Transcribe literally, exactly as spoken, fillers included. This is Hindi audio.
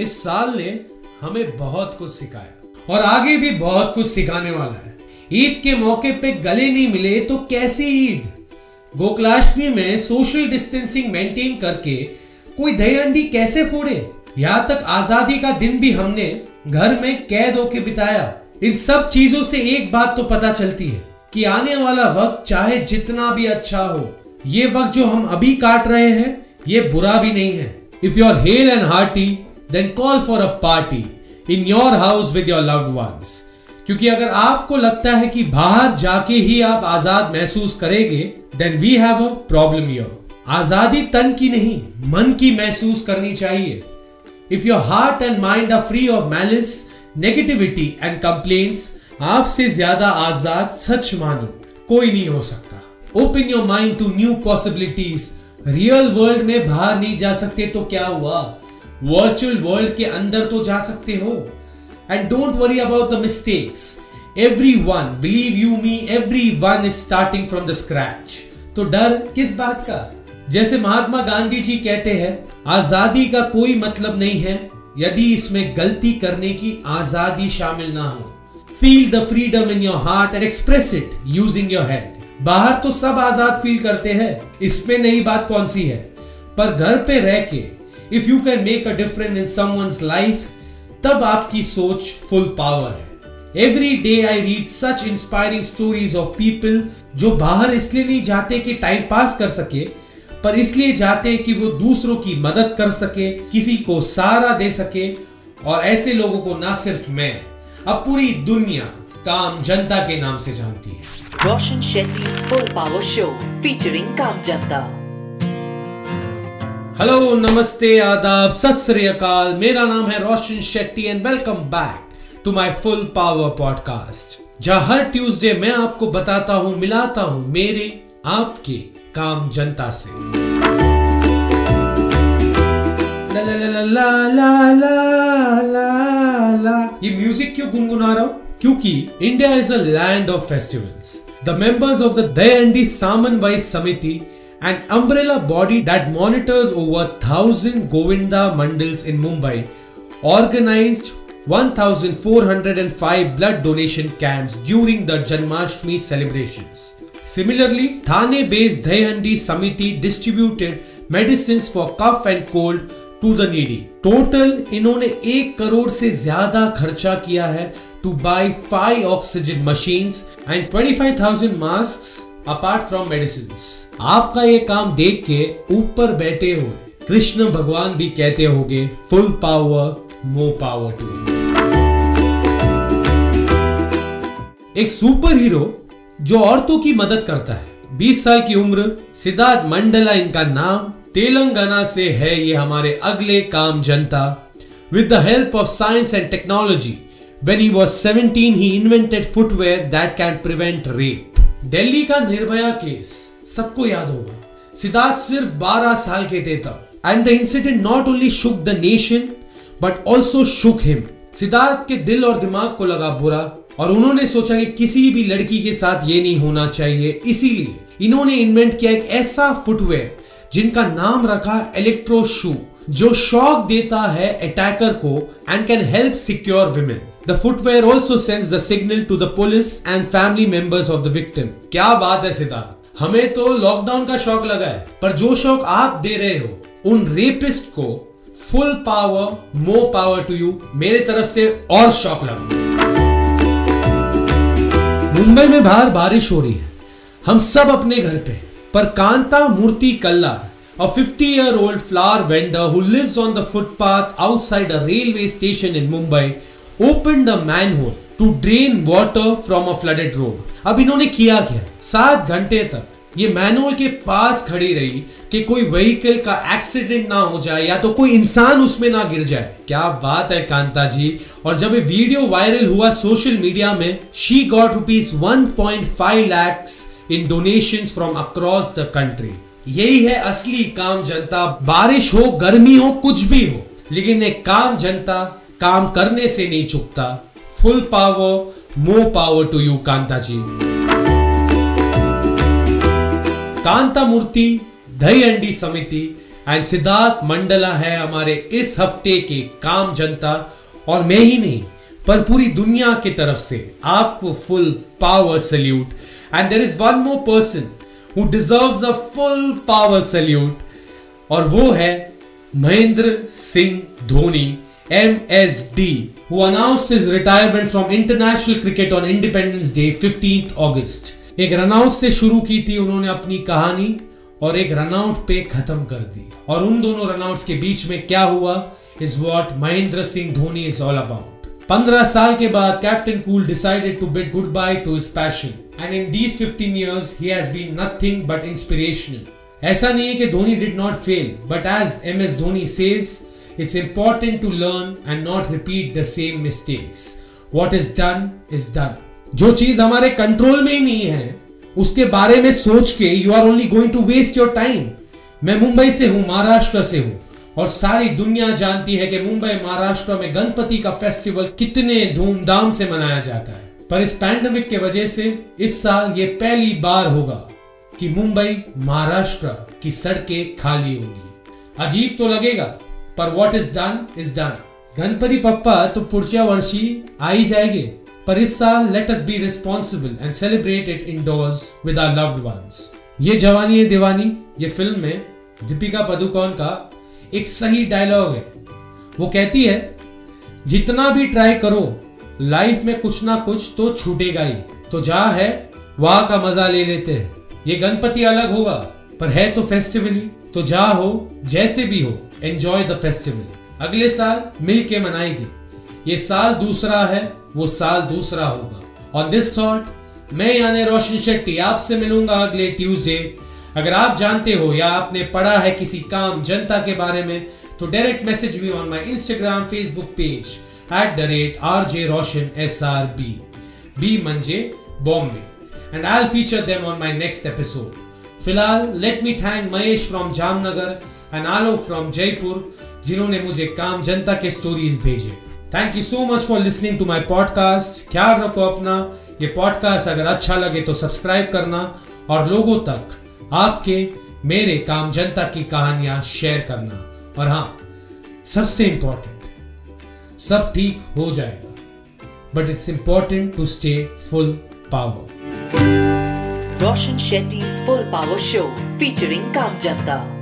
इस साल ने हमें बहुत कुछ सिखाया और आगे भी बहुत कुछ सिखाने वाला है। ईद के मौके पे गले नहीं मिले तो कैसी ईद। गोकुलाष्टमी में सोशल डिस्टेंसिंग मेंटेन करके कोई दही हंडी कैसे फोड़े। यहाँ तक आजादी का दिन भी हमने घर में कैद होके बिताया। इन सब चीजों से एक बात तो पता चलती है कि आने वाला वक्त चाहे जितना भी अच्छा हो, ये वक्त जो हम अभी काट रहे हैं ये बुरा भी नहीं है। If you are hale and hearty then call for a party in your house with your loved ones, क्योंकि अगर आपको लगता है कि बाहर जाके ही आप आजाद महसूस करेंगे then we have a problem here. आजादी तन की नहीं मन की महसूस करनी चाहिए। If your heart and mind are free of malice, negativity and complaints, आपसे ज्यादा आजाद सच मानो कोई नहीं हो सकता। Open your mind to new possibilities. Real world में बाहर नहीं जा सकते तो क्या हुआ, वर्चुअल वर्ल्ड के अंदर तो जा सकते हो। And don't worry about the mistakes, every one, believe you me, every one is starting from the scratch, तो डर किस बात का। जैसे महात्मा गांधी जी कहते हैं, आजादी का कोई मतलब नहीं है यदि इसमें गलती करने की आजादी शामिल ना हो। Feel the freedom in your heart and express it using your head. बाहर तो सब आजाद फील करते हैं, इसमें नई बात कौन सी है, पर घर पे रह के if you can make a difference in someone's life, तब आपकी सोच फुल पावर है। Every day I read such inspiring stories of people जो बाहर इसलिए नहीं जाते कि टाइम पास कर सके, पर इसलिए जाते हैं कि वो दूसरों की मदद कर सके, किसी को सहारा दे सके। और ऐसे लोगों को ना सिर्फ मैं, अब पूरी दुनिया काम जनता के नाम से जानती है। Roshan Shetty full power show featuring काम जनता। हेलो, नमस्ते, आदाब, सत श्री अकाल। मेरा नाम है Roshan Shetty and welcome back to my full power podcast, जहां हर ट्यूसडे मैं आपको बताता हूँ, मिलाता हूँ मेरे आपके काम जनता से। ला ला ला ला ला ला ला ला। ये म्यूजिक क्यों गुनगुना रहा हूं? क्योंकि India is a land of festivals. The members of the Dahi Handi समन्वय समिति, an umbrella body that monitors over one thousand Govinda mandals in Mumbai, organized one thousand four hundred five blood donation camps during the Janmashtami celebrations. Similarly, Thane-based Dahi Handi Samiti distributed medicines for cough and cold to the needy. Total, इन्होंने एक करोड़ से ज़्यादा खर्चा किया है to buy five oxygen machines and twenty-five thousand masks apart from medicines. आपका ये काम देख के ऊपर बैठे हुए कृष्ण भगवान भी कहते होंगे, full power, more power to you. एक सुपर हीरो जो औरतों की मदद करता है। बीस साल की उम्र, सिद्धार्थ मंडला इनका नाम, तेलंगाना से है ये हमारे अगले काम जनता। With the help of science and technology, when he was seventeen he invented footwear that can prevent rape. Delhi का निर्भया केस सबको याद होगा। सिद्धार्थ सिर्फ बारह साल के थे तब, and the incident not only shook the nation but also shook him. Siddharth के दिल और दिमाग को लगा बुरा, और उन्होंने सोचा कि किसी भी लड़की के साथ ये नहीं होना चाहिए, इसीलिए इन्होंने इन्वेंट किया एक ऐसा फुटवेयर जिनका नाम रखा इलेक्ट्रो शू, जो शॉक देता है अटैकर को and can help secure women. The footwear also sends the signal to the police and family members of the victim. क्या बात है सिद्धार्थ, हमें तो लॉकडाउन का शौक लगा है, पर जो शौक आप दे रहे हो उन रेपिस्ट को, full power, more power to you, मेरे तरफ से और शौक लगा। मुंबई में बाहर बारिश हो रही है, हम सब अपने घर पे, पर Kanta Murthy Kalla, a fifty year old flower vendor who lives on the footpath outside a railway station in Mumbai, open the manhole to drain water from a flooded road. अब इन्होंने किया क्या, सात घंटे तक ये मैनहोल के पास खड़ी रही कि कोई व्हीकल का एक्सीडेंट ना हो जाए या तो कोई इंसान उसमें ना गिर जाए। क्या बात है कांता जी। और जब ये वीडियो वायरल हुआ सोशल मीडिया में, she got rupees one point five lakhs in donations from across the country. यही है असली काम जनता। बारिश हो, गर्मी हो, कुछ भी हो, लेकिन ये काम जनता काम करने से नहीं चुकता। Full power, more power to you Kanta ji. Kanta Murthy, Dahi Handi समिति एंड सिद्धार्थ मंडला है हमारे इस हफ्ते के काम जनता, और मैं ही नहीं पर पूरी दुनिया की तरफ से आपको full power salute. And there is one more person who deserves a full power salute, और वो है Mahendra Singh Dhoni M S D, who announced his retirement from international cricket on Independence Day fifteenth August। एक रनआउट से शुरू की थी उन्होंने अपनी कहानी और एक रनआउट पे खत्म कर दी, और उन दोनों रनआउट्स के बीच में क्या हुआ is what Mahendra Singh Dhoni is all about. पंद्रह साल के बाद captain cool decided to bid good bye to his passion, and in these fifteen years he has been nothing but inspirational. ऐसा नहीं है कि Dhoni did not fail, but as M S Dhoni says, it's important to learn and not repeat the same mistakes. What is done is done. जो चीज हमारे कंट्रोल में ही नहीं है उसके बारे में सोच के you are only going to waste your time। मैं मुंबई से हूँ, महाराष्ट्र से हूँ, और सारी दुनिया जानती है कि मुंबई महाराष्ट्र में गणपति का फेस्टिवल कितने धूमधाम से मनाया जाता है। पर इस पैंडमिक के वजह से इस साल ये पहली बार होगा कि मुंबई महाराष्ट्र की सड़कें खाली होगी। अजीब तो लगेगा पर what is done is done। Ganpati पप्पा तो पुढच्या वर्षी आ ही जाएंगे, पर इस साल let us be responsible and celebrate it indoors with our loved ones। ये जवानी है दीवानी, ये फिल्म में दीपिका पादुकोण का एक सही डायलॉग है। वो कहती है जितना भी ट्राई करो लाइफ में कुछ ना कुछ तो छूटेगा ही, तो जहाँ है वहाँ का मजा ले लेते हैं। ये गणपति अलग होगा पर है तो फेस्टिवल ही, तो जहाँ हो जैसे भी हो Enjoy the festival। अगले साल मिल के मनाएंगे, ये साल दूसरा है वो साल दूसरा होगा। On this thought, मैं यानी रोशन शेट्टी आपसे मिलूंगा अगले ट्यूसडे। अगर आप जानते हो या आपने पढ़ा है किसी काम जनता के बारे में तो direct message me on my Instagram Facebook page at the rate R J Roshan S R B B मंजे Bombay, and I feature them on my next episode. फिलहाल let me thank Mahesh from Jamnagar and Alok from Jaipur, जिन्होंने मुझे काम जनता के स्टोरीज भेजे। Thank you so much for listening to my podcast. ख्याल रखो अपना। ये पॉडकास्ट अगर अच्छा लगे तो सब्सक्राइब करना और लोगों तक आपके मेरे काम जनता की कहानियां शेयर करना। और हाँ, सबसे इंपॉर्टेंट, सब ठीक हो जाएगा but it's important to stay full power. Roshan Shetty's full power show featuring काम जनता।